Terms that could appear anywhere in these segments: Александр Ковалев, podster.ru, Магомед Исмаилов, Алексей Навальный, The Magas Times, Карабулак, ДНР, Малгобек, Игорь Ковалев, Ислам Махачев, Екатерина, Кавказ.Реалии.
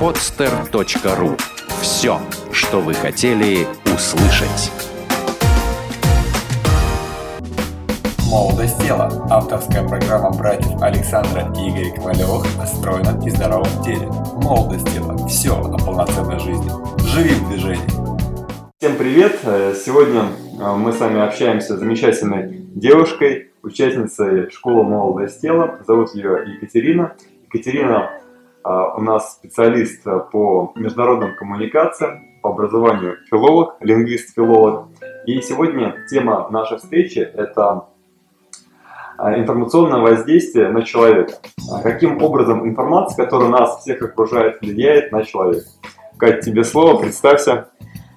podster.ru. Все, что вы хотели услышать. «Молодость тела» – авторская программа братьев Александра и Игоря Ковалевых настроена и здоровом теле. «Молодость тела» – все о полноценной жизни. Живи в движении! Всем привет! Сегодня мы с вами общаемся с замечательной девушкой, участницей школы «Молодость тела». Зовут ее Екатерина. Екатерина у нас специалист по международным коммуникациям, по образованию филолог, лингвист-филолог. И сегодня тема нашей встречи – это информационное воздействие на человека. Каким образом информация, которая нас всех окружает, влияет на человека? Кать, тебе слово, представься.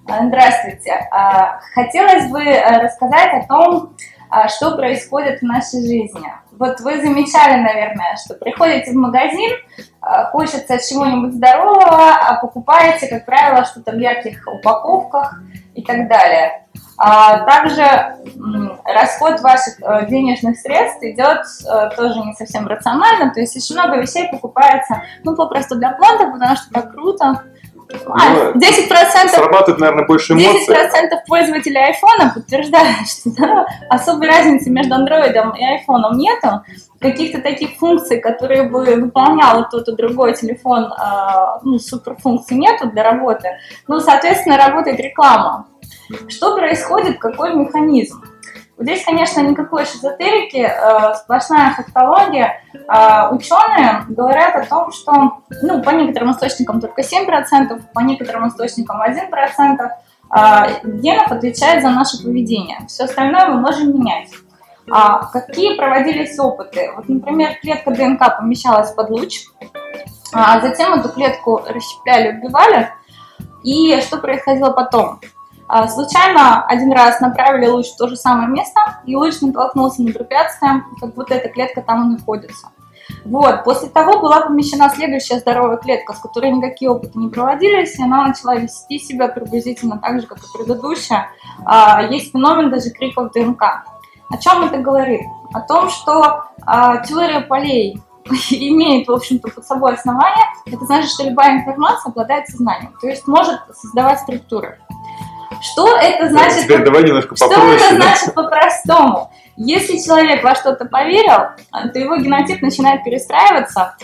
Здравствуйте. Хотелось бы рассказать о том, что происходит в нашей жизни. Вот вы замечали, наверное, что приходите в магазин, хочется чего-нибудь здорового, а покупаете, как правило, что-то в ярких упаковках и так далее. Также расход ваших денежных средств идет тоже не совсем рационально, то есть очень много вещей покупается, попросту для плата, потому что так круто. 10% срабатывает, наверное, больше эмоций. 10% пользователей айфона подтверждают, что особой разницы между андроидом и айфоном нету. Каких-то таких функций, которые бы выполнял тот и другой телефон, суперфункций нету для работы. Соответственно, работает реклама. Что происходит, какой механизм? Вот здесь, конечно, никакой эзотерики, сплошная фактология. Ученые говорят о том, что по некоторым источникам только 7%, по некоторым источникам 1% генов отвечает за наше поведение. Все остальное мы можем менять. Какие проводились опыты? Вот, например, клетка ДНК помещалась под луч, а затем эту клетку расщепляли, убивали. И что происходило потом? Случайно один раз направили луч в то же самое место, и луч натолкнулся на препятствие, как будто эта клетка там и находится. После того была помещена следующая здоровая клетка, с которой никакие опыты не проводились, и она начала вести себя приблизительно так же, как и предыдущая. Есть феномен даже криков ДНК. О чем это говорит? О том, что теория полей имеет, в общем-то, под собой основание. Это значит, что любая информация обладает сознанием, то есть может создавать структуры. Что это значит? Теперь давай немножко попроще. Что это значит по-простому? Если человек во что-то поверил, то его генотип начинает перестраиваться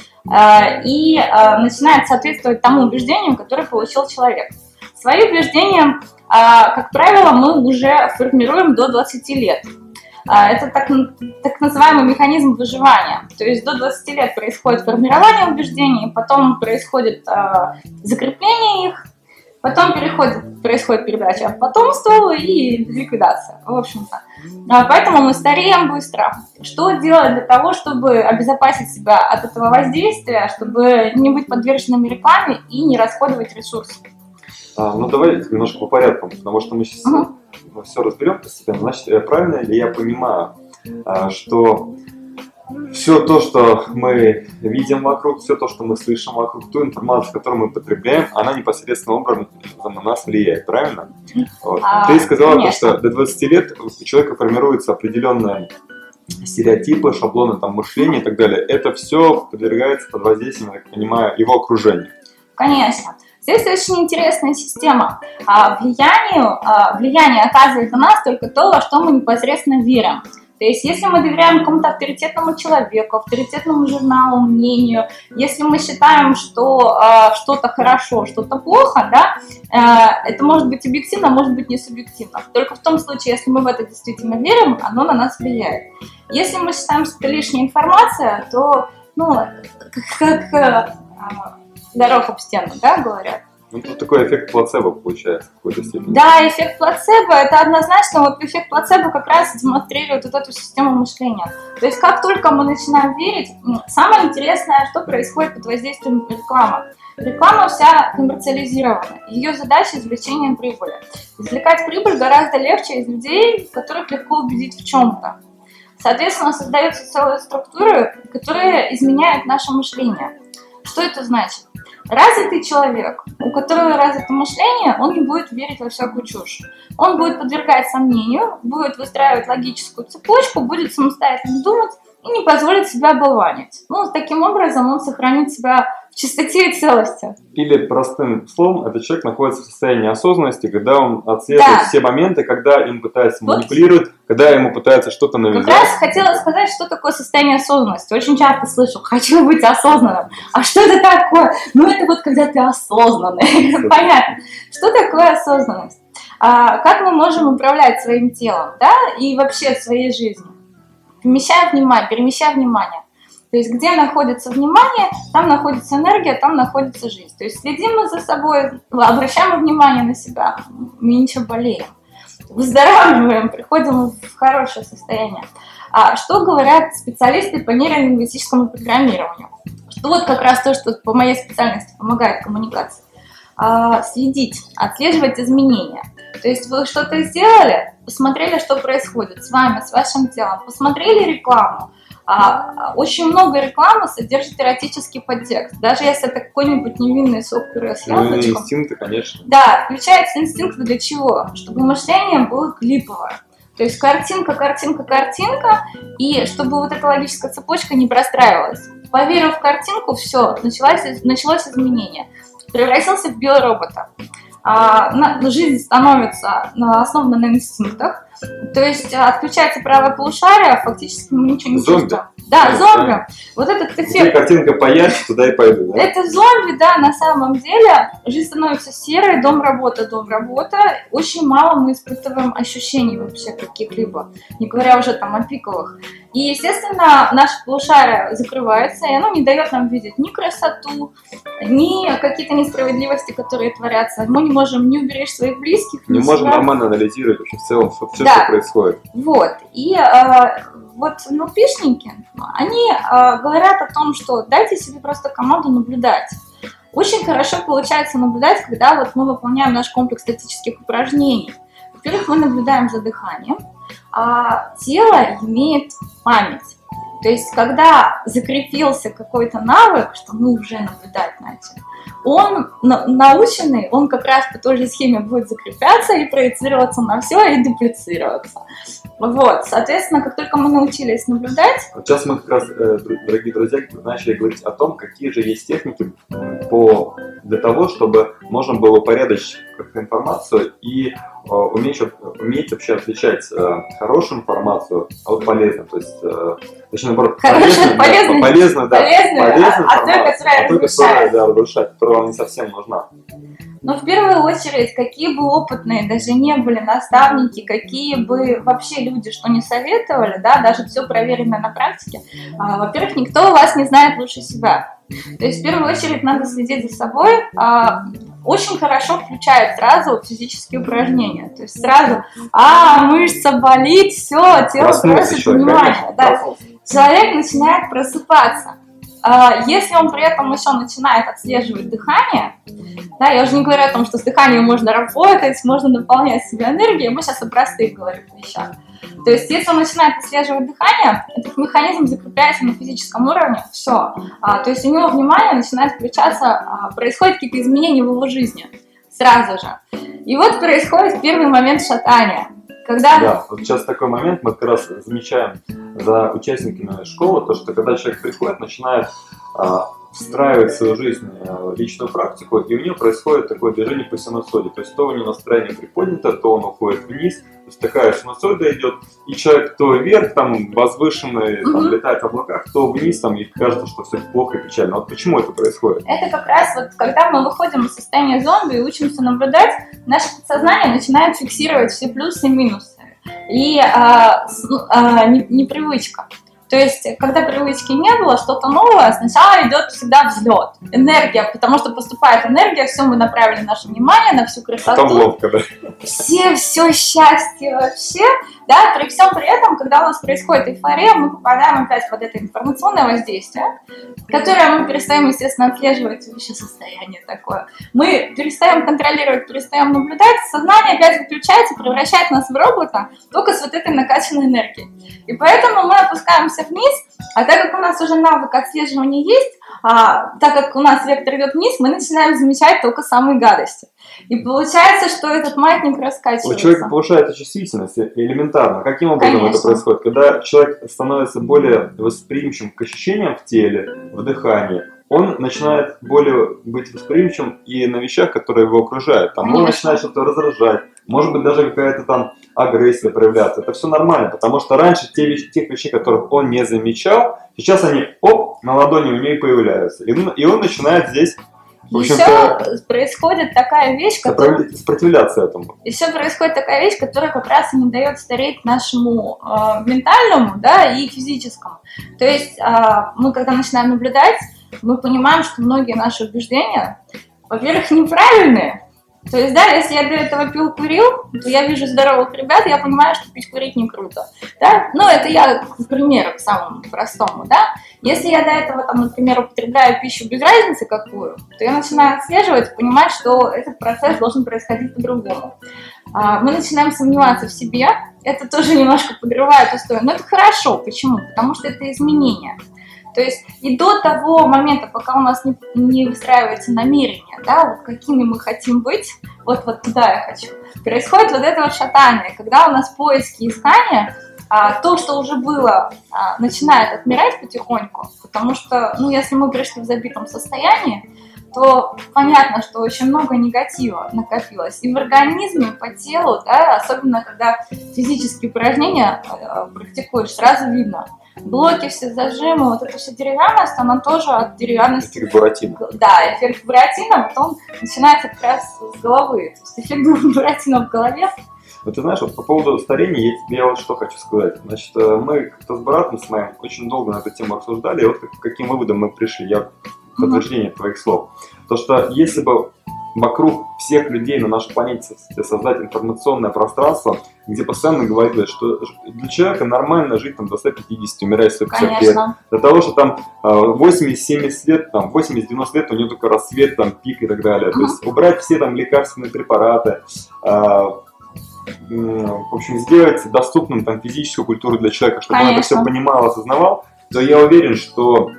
и начинает соответствовать тому убеждению, которое получил человек. Свои убеждения, как правило, мы уже формируем до 20 лет. Это так называемый механизм выживания. То есть до 20 лет происходит формирование убеждений, потом происходит закрепление их, потом происходит передача потомства и ликвидация, в общем-то. Поэтому мы стареем быстро. Что делать для того, чтобы обезопасить себя от этого воздействия, чтобы не быть подверженными рекламе и не расходовать ресурсы? Давай немножко по порядку, потому что мы сейчас все разберем постепенно. Значит, правильно ли я понимаю, что все то, что мы видим вокруг, все то, что мы слышим вокруг, ту информацию, которую мы потребляем, она непосредственным образом на нас влияет, правильно? Вот. Ты сказала, что до 20 лет у человека формируются определенные стереотипы, шаблоны мышления и так далее. Это все подвергается под воздействием, я так понимаю, его окружения. Конечно. Здесь очень интересная система. Влияние оказывает на нас только то, во что мы непосредственно верим. То есть, если мы доверяем какому-то авторитетному человеку, авторитетному журналу, мнению, если мы считаем, что что-то хорошо, что-то плохо, это может быть объективно, может быть не субъективно. Только в том случае, если мы в это действительно верим, оно на нас влияет. Если мы считаем, что это лишняя информация, то, как горох об стену, говорят. Тут такой эффект плацебо получается в какой-то степени. Да, эффект плацебо, это однозначно, эффект плацебо как раз демонстрирует эту систему мышления. То есть как только мы начинаем верить, самое интересное, что происходит под воздействием рекламы. Реклама вся коммерциализирована, ее задача извлечение прибыли. Извлекать прибыль гораздо легче из людей, которых легко убедить в чем-то. Соответственно, создаются целые структуры, которые изменяют наше мышление. Что это значит? Развитый человек, у которого развито мышление, он не будет верить во всякую чушь. Он будет подвергать сомнению, будет выстраивать логическую цепочку, будет самостоятельно думать и не позволит себя оболванить. Таким образом он сохранит себя в чистоте и целости. Или простым словом, этот человек находится в состоянии осознанности, когда он отслеживает все моменты, когда им пытаются манипулировать, когда ему пытаются что-то навязать. Как раз хотела сказать, что такое состояние осознанности. Очень часто слышу: хочу быть осознанным. А что это такое? Ну, это вот когда ты осознанный. Понятно. Что такое осознанность? Как мы можем управлять своим телом, да, и вообще своей жизнью? Перемещая внимание. То есть, где находится внимание, там находится энергия, там находится жизнь. То есть, следим мы за собой, обращаем внимание на себя, меньше болеем, выздоравливаем, приходим в хорошее состояние. А что говорят специалисты по нейролингвистическому программированию? Что вот как раз то, что по моей специальности помогает коммуникации. Следить, отслеживать изменения. То есть вы что-то сделали, посмотрели, что происходит с вами, с вашим телом, посмотрели рекламу. Очень много рекламы содержит эротический подтекст. Даже если это какой-нибудь невинный сок пюре с яблочком. Ну, инстинкты, конечно. Да, включается инстинкт для чего? Чтобы мышление было клиповое. То есть картинка, картинка, картинка, и чтобы вот эта логическая цепочка не простраивалась. Поверив в картинку, все, началось изменение. Превратился в биоробота. Жизнь становится основана на инстинктах. То есть отключается правое полушарие, фактически мы ничего не чувствуем. Да, зомби. Вот этот эффект. Где картинка появится, туда и пойду. Да? Это зомби, да, на самом деле. Жизнь становится серой, дом-работа. Очень мало мы испытываем ощущений вообще каких-либо, не говоря уже там о пиковых. И, естественно, наше полушарие закрывается, и оно не дает нам видеть ни красоту, ни какие-то несправедливости, которые творятся. Мы не можем не уберечь своих близких. Не можем нормально анализировать вообще в целом, все, что происходит. Вот. И пишники, они говорят о том, что дайте себе просто команду наблюдать. Очень хорошо получается наблюдать, когда вот мы выполняем наш комплекс статических упражнений. Во-первых, мы наблюдаем за дыханием. Тело имеет память. То есть, когда закрепился какой-то навык, что мы уже наблюдать начали, он наученный, он как раз по той же схеме будет закрепляться и проецироваться на все и дуплицироваться. Вот, соответственно, как только мы научились наблюдать... Вот сейчас мы как раз, дорогие друзья, начали говорить о том, какие же есть техники для того, чтобы можно было упорядочить информацию и уметь вообще отличать хорошую информацию от полезной. То есть, точнее, наоборот, полезную информацию, а только разрушать, которая вам не совсем нужна. Но в первую очередь, какие бы опытные даже не были наставники, какие бы вообще люди что не советовали, да, даже все проверено на практике, во-первых, никто вас не знает лучше себя. То есть в первую очередь надо следить за собой. Очень хорошо включает сразу физические упражнения. То есть сразу, мышца болит, все, тело просит внимания. Да. Человек начинает просыпаться. Если он при этом еще начинает отслеживать дыхание, да, я уже не говорю о том, что с дыханием можно работать, можно наполнять себя энергией, мы сейчас о простых говорим вещах. То есть, если он начинает отслеживать дыхание, этот механизм закрепляется на физическом уровне, все. То есть, у него внимание начинает включаться, происходят какие-то изменения в его жизни сразу же. И вот происходит первый момент шатания. Когда... Да, вот сейчас такой момент, мы как раз замечаем за участниками школы, то, что когда человек приходит, начинает встраивать в свою жизнь личную практику, и у него происходит такое движение по синусоиде. То есть то у него настроение приподнято, то он уходит вниз, то есть такая синусоида идет, и человек то вверх, там возвышенный, там, летает в облаках, то вниз, там, и кажется, что все плохо и печально. Вот почему это происходит? Это как раз вот когда мы выходим из состояния зомби и учимся наблюдать, наше подсознание начинает фиксировать все плюсы и минусы. И непривычка. То есть, когда привычки не было, что-то новое, сначала идет всегда взлет, энергия, потому что поступает энергия, все, мы направили наше внимание на всю красоту. Потом ловко, да? Все счастье вообще, да, при всем при этом, когда у нас происходит эйфория, мы попадаем опять под это информационное воздействие, которое мы перестаем, естественно, отслеживать, вообще состояние такое. Мы перестаем контролировать, перестаем наблюдать, сознание опять выключается, превращает нас в робота, только с вот этой накачанной энергией. И поэтому мы опускаемся вниз, а так как у нас уже навык отслеживания есть, так как у нас вектор идет вниз, мы начинаем замечать только самые гадости. И получается, что этот маятник раскачивается. У человека повышает чувствительность элементарно. Каким образом это происходит? Когда человек становится более восприимчивым к ощущениям в теле, в дыхании, он начинает более быть восприимчивым и на вещах, которые его окружают. Там он начинает что-то раздражать, может быть, даже какая-то там агрессия проявляться. Это все нормально, потому что раньше тех вещей, которых он не замечал, сейчас они, оп, на ладони у него появляются. И он начинает здесь... Еще происходит такая вещь, которая... Сопротивляться этому. Еще происходит такая вещь, которая как раз и не дает стареть нашему ментальному, да, и физическому. То есть мы, когда начинаем наблюдать, мы понимаем, что многие наши убеждения, во-первых, неправильные. То есть, да, если я до этого пил-курил, то я вижу здоровых ребят, я понимаю, что пить-курить не круто, да? Ну, это я, например, к самому простому, да? Если я до этого, там, например, употребляю пищу без разницы какую, то я начинаю отслеживать, понимать, что этот процесс должен происходить по-другому. Мы начинаем сомневаться в себе, это тоже немножко подрывает устои, но это хорошо, почему? Потому что это изменение. То есть и до того момента, пока у нас не выстраивается намерение, да, вот какими мы хотим быть, вот куда я хочу, происходит вот это вот шатание, когда у нас поиски, искания, то, что уже было, начинает отмирать потихоньку, потому что, ну, если мы пришли в забитом состоянии, то понятно, что очень много негатива накопилось и в организме, и по телу, да, особенно когда физические упражнения практикуешь, сразу видно. Блоки, все зажимы, вот эта вся деревянность, она тоже от деревянности... Эффект буратино. Да, эффект буратино, потом начинается как раз с головы. То есть эффект буратино в голове. Вот ты знаешь, вот по поводу старения я тебе вот что хочу сказать. Значит, мы как-то с братом с моим очень долго на эту тему обсуждали, и вот к каким выводам мы пришли, я в подтверждение твоих слов. То, что если бы вокруг всех людей на нашей планете создать информационное пространство, где постоянно говорилось, что для человека нормально жить там, до 150, умирая 150 лет. До того, что там 80-70 лет, там, 80-90 лет у него только рассвет, там, пик и так далее. То есть убрать все там лекарственные препараты, в общем, сделать доступным там, физическую культуру для человека, чтобы он это все понимал, осознавал, то я уверен, что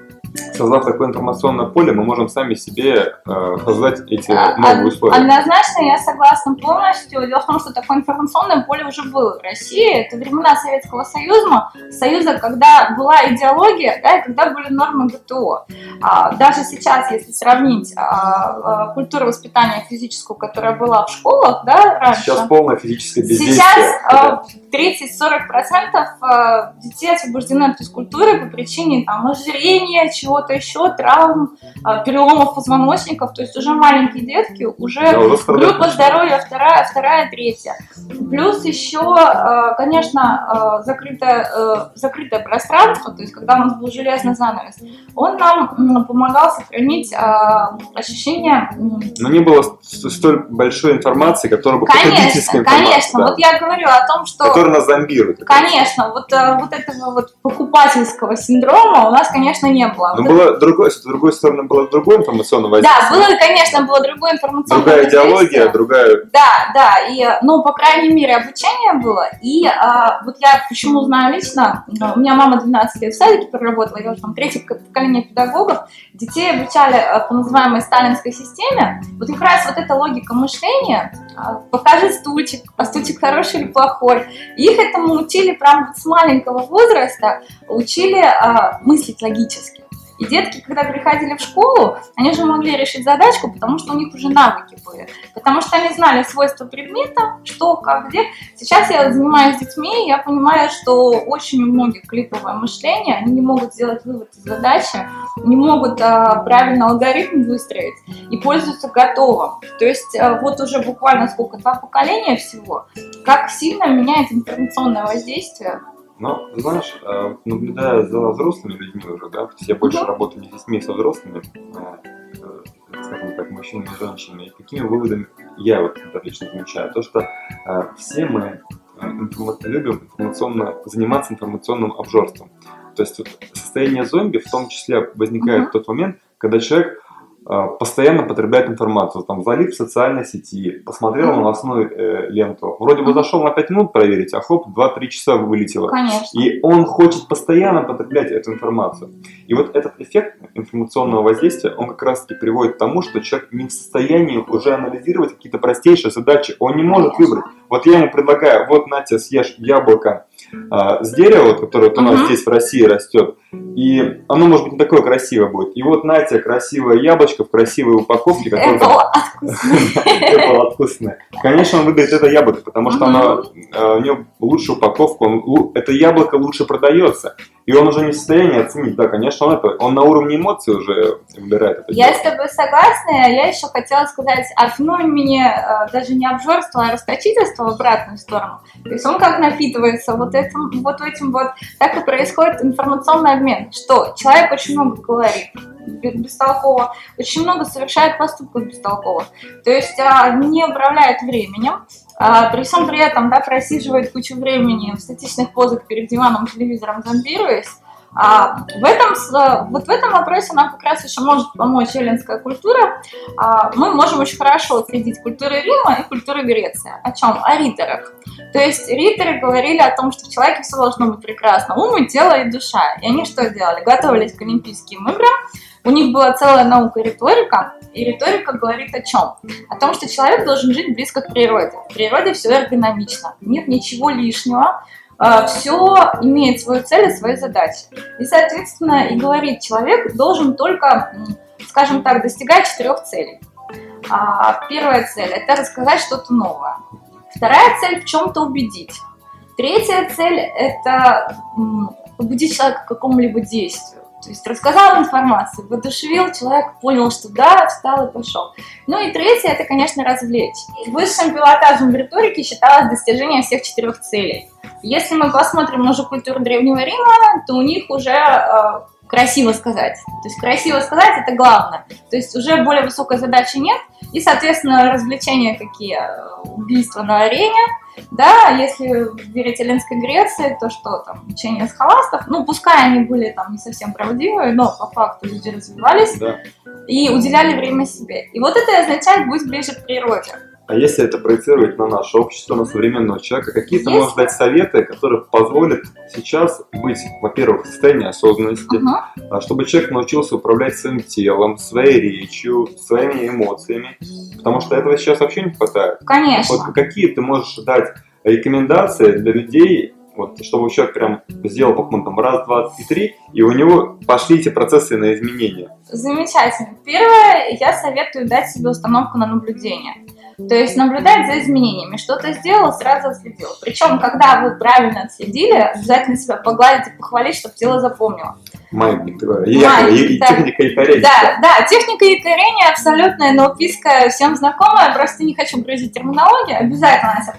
создав такое информационное поле, мы можем сами себе создать эти новые условия. Однозначно, я согласна полностью. Дело в том, что такое информационное поле уже было в России. Это времена Советского Союза, когда была идеология, да, и когда были нормы ГТО. Даже сейчас, если сравнить культуру воспитания физическую, которая была в школах, да, раньше. Сейчас полное физическое бездействие. Сейчас 30-40% детей освобождены от физкультуры по причине там, ожирения, чего-то еще, травм, переломов позвоночников, то есть уже маленькие детки, уже группа здоровья вторая, третья. Плюс еще, конечно, закрытое пространство, то есть когда у нас был железный занавес, он нам помогал сохранить ощущение... Но не было столь большой информации, которая бы потребительская информация. Конечно, да. Вот я говорила о том, что... Который нас зомбирует. Конечно, вот этого вот покупательского синдрома у нас, конечно, не было. Но было другое, с другой стороны, было другое информационное воздействие. Да, было, конечно, было другое информационное воздействие. Другая идеология, другая... Да, и, ну, по крайней мере, обучение было. И вот я почему знаю лично, у меня мама 12 лет в садике проработала, я уже там третье поколение педагогов, детей обучали по называемой сталинской системе. Вот как раз вот эта логика мышления, покажи стульчик, а стульчик хороший или плохой. Их этому учили прям с маленького возраста, учили мыслить логически. И детки, когда приходили в школу, они уже могли решить задачку, потому что у них уже навыки были. Потому что они знали свойства предмета, что, как, где. Сейчас я занимаюсь с детьми, и я понимаю, что очень у многих клиповое мышление, они не могут сделать вывод из задачи, не могут правильно алгоритм выстроить и пользуются готовым. То есть вот уже буквально сколько, 2 поколения всего, как сильно меняется информационное воздействие. Но, знаешь, наблюдая за взрослыми людьми уже, да, то есть я больше работаю с детьми, со взрослыми, скажем так, мужчинами и женщинами, и какими выводами я вот отлично замечаю, то, что все мы любим заниматься информационным обжорством. То есть вот, состояние зомби в том числе возникает в тот момент, когда человек постоянно потребляет информацию, там, залип в социальной сети, посмотрел новостную ленту, вроде бы зашел на 5 минут проверить, а хоп, 2-3 часа вылетело. Конечно. И он хочет постоянно потреблять эту информацию. И вот этот эффект информационного воздействия, он как раз-таки приводит к тому, что человек не в состоянии уже анализировать какие-то простейшие задачи, он не может выбрать. Вот я ему предлагаю, вот, Натя, съешь яблоко, с дерева, которое вот у нас здесь в России растет, и оно, может быть, не такое красивое будет. И вот, знаете, красивое яблочко в красивой упаковке. Apple откусное. Конечно, он выдает это яблоко, потому что у него лучше упаковка, это яблоко лучше продается. И он уже не в состоянии оценить, да, конечно, он на уровне эмоций уже выбирает это. Я с тобой согласна, я еще хотела сказать о феномене даже не обжорства, а расточительства в обратную сторону. То есть он как напитывается вот этим, так и происходит информационный обмен, что человек очень много говорит бестолково, очень много совершает поступков бестолково, то есть не управляет временем, при всем при этом, да, просиживает кучу времени в статичных позах перед диваном, телевизором, зомбируясь. В этом вопросе нам как раз еще может помочь эллинская культура. Мы можем очень хорошо отследить культуру Рима и культуру Греции. О чем? О риторах. То есть риторы говорили о том, что в человеке все должно быть прекрасно. Ум, тело и душа. И они что делали? Готовились к Олимпийским играм. У них была целая наука риторика. И риторика говорит о чем? О том, что человек должен жить близко к природе. В природе все эргономично. Нет ничего лишнего. Все имеет свою цель и свои задачи. И, соответственно, и говорит, человек должен только, скажем так, достигать 4 целей. Первая цель – это рассказать что-то новое. Вторая цель – в чем-то убедить. Третья цель – это побудить человека к какому-либо действию. То есть рассказал информацию, воодушевил, человек понял, что да, встал и пошел. Ну и третье, это, конечно, развлечь. Высшим пилотажем в риторике считалось достижение всех 4 целей. Если мы посмотрим уже культуру Древнего Рима, то у них уже красиво сказать. То есть красиво сказать – это главное. То есть уже более высокой задачи нет. И, соответственно, развлечения какие? Убийства на арене. Да, если верить эллинской Греции, то что там, учение схоластов, ну, пускай они были там не совсем правдивые, но по факту люди развивались, да, и уделяли время себе. И вот это означает «будь ближе к природе». А если это проецировать на наше общество, на современного человека, какие-то, может, дать советы, которые позволят сейчас быть, во-первых, в состоянии осознанности, чтобы человек научился управлять своим телом, своей речью, своими эмоциями, потому что этого сейчас вообще не хватает. Конечно. Вот какие ты можешь дать рекомендации для людей, вот, чтобы человек прям сделал по пунктам раз, два и три, и у него пошли эти процессы на изменения? Замечательно. Первое, я советую дать себе установку на наблюдение. То есть наблюдать за изменениями. Что-то сделал, сразу отследил. Причем, когда вы правильно отследили, обязательно себя погладить и похвалить, чтобы тело запомнило. Майк, техника якорения. Да, техника якорения абсолютно НЛПская, всем знакомая, просто не хочу грузить терминологию, обязательно надо себя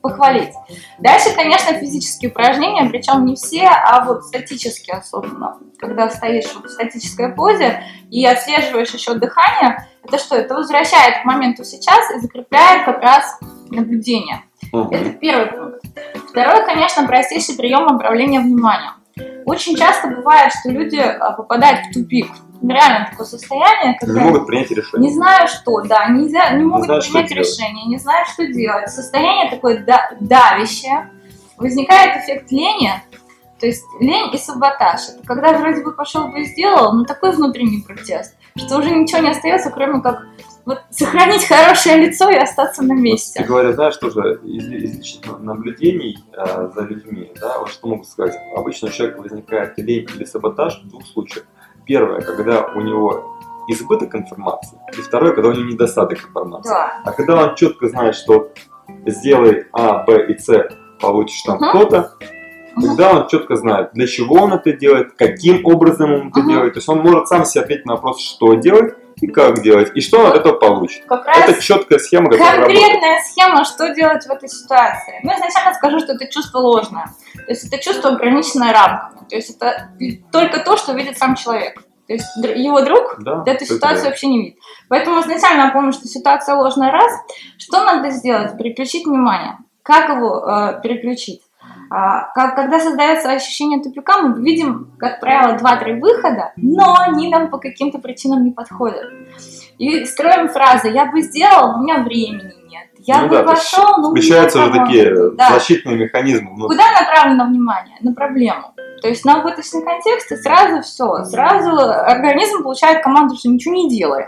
похвалить. Дальше, конечно, физические упражнения, причем не все, а вот статические особенно. Когда стоишь в статической позе и отслеживаешь еще дыхание, это что? Это возвращает к моменту сейчас и закрепляет как раз наблюдение. Это первый пункт. Второй, конечно, простейший прием управления вниманием. Очень часто бывает, что люди попадают в тупик. Реально такое состояние, когда не могут принять решение. Не знаю, что, да, не могут принять решение, не знают, что делать. Состояние такое давящее. Возникает эффект лени. То есть лень и саботаж. Это когда вроде бы пошел бы и сделал, но такой внутренний протест, что уже ничего не остается, кроме как вот сохранить хорошее лицо и остаться на месте. Вот, ты говоришь, знаешь, тоже из личных наблюдений за людьми, да, вот что могу сказать. Обычно у человека возникает лень или саботаж в 2 случаях. Первое, когда у него избыток информации, и второе, когда у него недостаток информации. Да. А когда он четко знает, что сделай А, Б и С, получишь там кто-то, тогда он четко знает, для чего он это делает, каким образом он это делает. То есть он может сам себе ответить на вопрос, что делать и как делать, и что он от этого получит. Как это четкая схема, которая работает. Конкретная схема, что делать в этой ситуации. Ну, изначально скажу, что это чувство ложное. То есть это чувство ограниченное рамками. То есть это только то, что видит сам человек. То есть его друг эту ситуацию вообще не видит. Поэтому изначально помню, что ситуация ложная раз. Что надо сделать? Переключить внимание. Как его переключить? Когда создается ощущение тупика, мы видим, как правило, 2-3 выхода, но они нам по каким-то причинам не подходят. И строим фразы «я бы сделал, у меня времени нет», «я бы пошел, но у меня включаются уже такие защитные механизмы. Куда направлено внимание? На проблему. То есть на обыточный контекст, и сразу организм получает команду, что ничего не делай.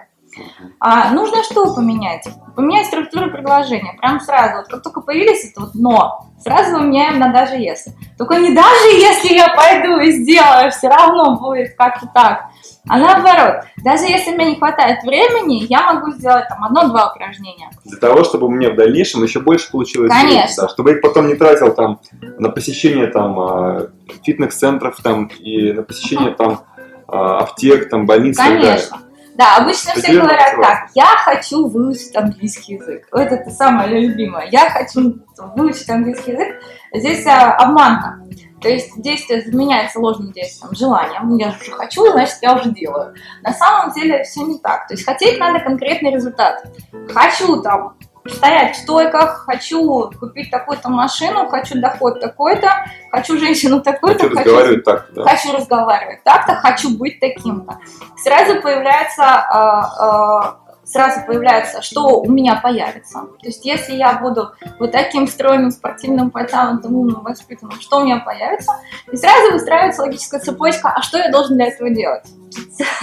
А нужно что поменять? Поменять структуру предложения. Прям сразу. Вот как только появились это вот «но», сразу меняем на «даже если». Только не «даже если я пойду и сделаю», все равно будет как-то так. А наоборот, даже если мне не хватает времени, я могу сделать там 1-2 упражнения. Для того, чтобы у меня в дальнейшем еще больше получилось. Конечно. Да, чтобы я их потом не тратил там на посещение там фитнес-центров там, и на посещение там аптек, там больниц. Конечно. Да, обычно все говорят так: я хочу выучить английский язык. Это самое любимое. Я хочу выучить английский язык. Здесь обманка. То есть действие заменяется ложным действием, желанием. Я уже хочу, значит, я уже делаю. На самом деле все не так. То есть хотеть надо конкретный результат. Хочу там стоять в стойках, хочу купить такую-то машину, хочу доход такой-то, хочу женщину такую-то, хочу разговаривать так-то, хочу быть таким-то. Сразу появляется, что у меня появится. То есть, если я буду вот таким стройным, спортивным, подтянутым, умным, воспитанным, что у меня появится? И сразу выстраивается логическая цепочка, а что я должен для этого делать?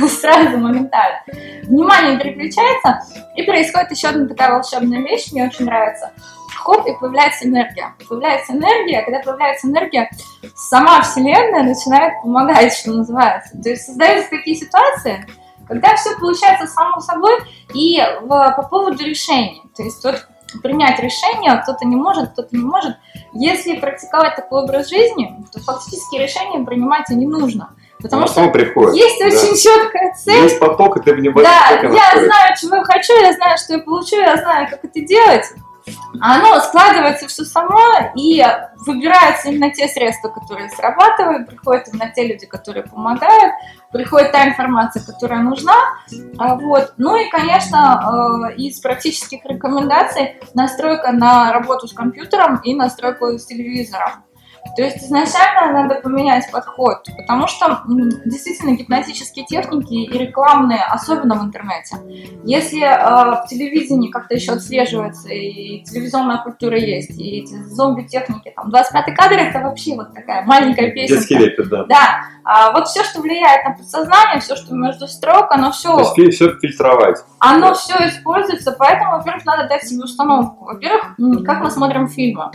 Сразу, моментально. Внимание переключается, и происходит еще одна такая волшебная вещь, мне очень нравится. Хоп, и появляется энергия. Появляется энергия, а когда появляется энергия, сама Вселенная начинает помогать, что называется. То есть, создаются такие ситуации, когда все получается само собой и по поводу решений. То есть вот принять решение кто-то не может. Если практиковать такой образ жизни, то фактически решения принимать и не нужно. Потому что приходит, есть очень четкая цель. Есть поток, и ты в него знаю, чего я хочу, я знаю, что я получу, я знаю, как это делать. Оно складывается все само, и выбираются именно те средства, которые срабатывают, приходят именно те люди, которые помогают, приходит та информация, которая нужна. Вот. Ну и, конечно, из практических рекомендаций настройка на работу с компьютером и настройку с телевизором. То есть изначально надо поменять подход, потому что действительно гипнотические техники и рекламные, особенно в интернете, если в телевидении как-то еще отслеживается, и телевизионная культура есть, и эти зомби-техники, там 25-й кадр, это вообще вот такая маленькая песенка. Детский лепет, да. Да, вот все, что влияет на подсознание, все, что между строк, оно все... То есть все фильтровать. Оно все используется, поэтому, во-первых, надо дать себе установку. Во-первых, как мы смотрим фильмы.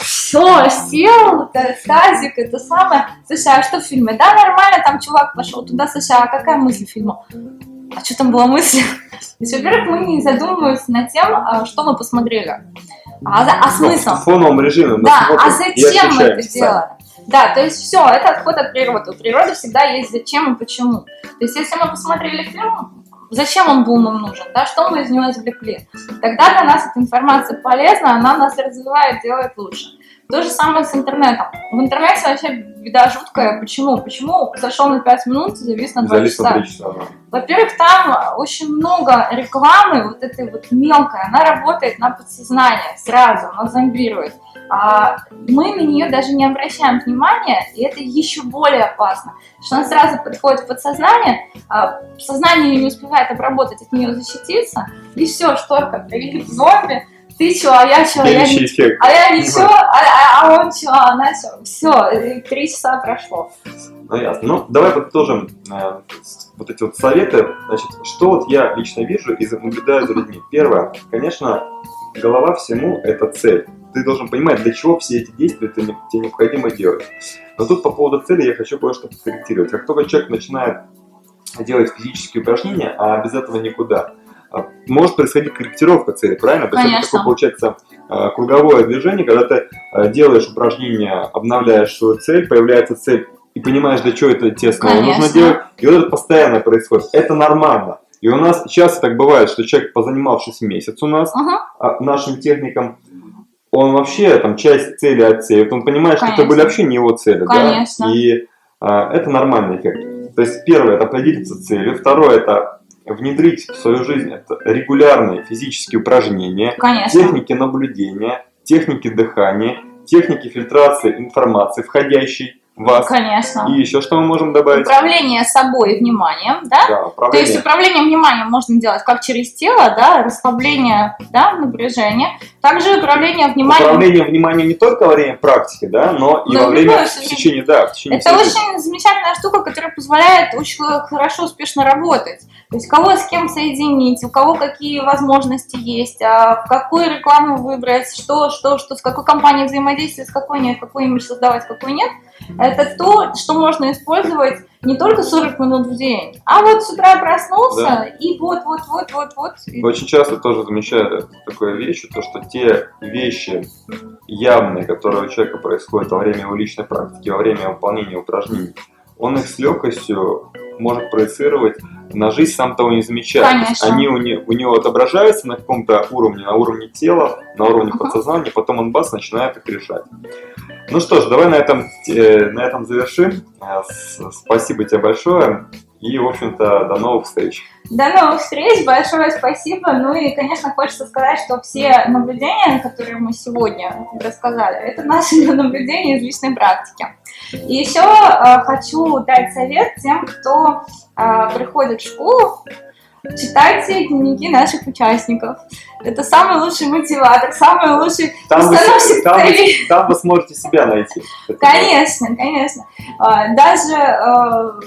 Все, сел, тазик, это самое. Слушай, а что в фильме? Да, нормально, там чувак пошел туда, слушай, а какая мысль фильма? А что там была мысль? То есть, во-первых, мы не задумываемся над тем, что мы посмотрели. А смысл? В фоновом режиме. Да, а зачем мы это делали? Да, то есть все, это отход от природы. У природы всегда есть зачем и почему. То есть, если мы посмотрели фильм, зачем он был нам нужен, да, что мы из него извлекли. Тогда для нас эта информация полезна, она нас развивает, делает лучше. То же самое с интернетом. В интернете вообще беда жуткая. Почему? Почему зашел на 5 минут и завис на 2 часа? 3 часа да. Во-первых, там очень много рекламы, вот этой вот мелкой, она работает на подсознание сразу, она зомбирует. Мы на нее даже не обращаем внимания, и это еще более опасно, что она сразу подходит в подсознание, сознание ее не успевает обработать, от нее защититься, и все, шторка привели к зомби, ты чё, а я чё, а он чё, а она чё, все, 3 часа прошло. Ну ясно, ну давай подытожим вот эти вот советы, значит, что вот я лично вижу и наблюдаю за людьми. Первое, конечно, голова всему – это цель. Ты должен понимать, для чего все эти действия тебе необходимо делать. Но тут по поводу цели я хочу кое-что подкорректировать. Как только человек начинает делать физические упражнения, а без этого никуда, может происходить корректировка цели, правильно? Конечно. То есть это такое, получается, круговое движение, когда ты делаешь упражнения, обновляешь свою цель, появляется цель, и понимаешь, для чего это тебе снова нужно делать. И вот это постоянно происходит. Это нормально. И у нас часто так бывает, что человек, позанимавшись месяц у нас, нашим техникам, он вообще там часть цели отсеивает, он понимает, конечно, что это были вообще не его цели, конечно, да, и это нормальный эффект. То есть первое – это определиться целью, второе – это внедрить в свою жизнь это регулярные физические упражнения, конечно, техники наблюдения, техники дыхания, техники фильтрации информации, входящей в вас. Конечно. И еще что мы можем добавить? Управление собой и вниманием, да? Да, управление. То есть управление вниманием можно делать как через тело, да, расслабление, да, напряжение. Также управление вниманием. Управление вниманием не только во время практики, да, но и во время в течение. Это очень замечательная штука, которая позволяет очень хорошо, успешно работать. То есть кого с кем соединить, у кого какие возможности есть, а какую рекламу выбрать, что, с какой компанией взаимодействовать, с какой нет, какой имидж создавать, какой нет. Это то, что можно использовать не только 40 минут в день, а вот с утра проснулся, да. И вот. Очень часто тоже замечаю такую вещь, то, что те вещи явные, которые у человека происходят во время его личной практики, во время выполнения упражнений, он их с легкостью может проецировать на жизнь, сам того не замечая. Конечно. Они у него отображаются на каком-то уровне, на уровне тела, на уровне подсознания, потом он бац начинает их решать. Ну что ж, давай на этом завершим. Спасибо тебе большое. И, в общем-то, до новых встреч. До новых встреч, большое спасибо. Ну и, конечно, хочется сказать, что все наблюдения, которые мы сегодня рассказали, это наши наблюдения из личной практики. И еще хочу дать совет тем, кто приходит в школу. Читайте дневники наших участников. Это самый лучший мотиватор, самый лучший установщик. Там вы сможете себя найти. Конечно. Даже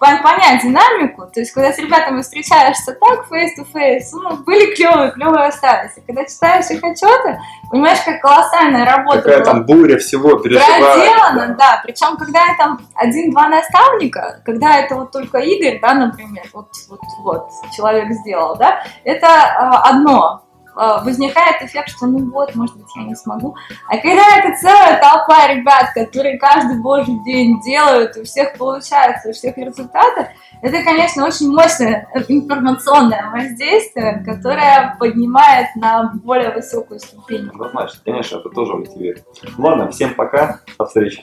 понять динамику, то есть когда с ребятами встречаешься так, face-to-face, ну, были клевые остались. Когда читаешь их отчеты, понимаешь, как колоссальная работа. Какая была, там буря всего переживала. Проделана, да. Причем, когда там 1-2 наставника, когда это вот только Игорь, да, например, вот человек сделал, да, это одно. Возникает эффект, что ну вот, может быть, я не смогу. А когда это целая толпа ребят, которые каждый божий день делают, у всех получается, у всех результаты, это, конечно, очень мощное информационное воздействие, которое поднимает на более высокую ступень. Однозначно, конечно, это тоже мотивирует. Ладно, всем пока, до встречи.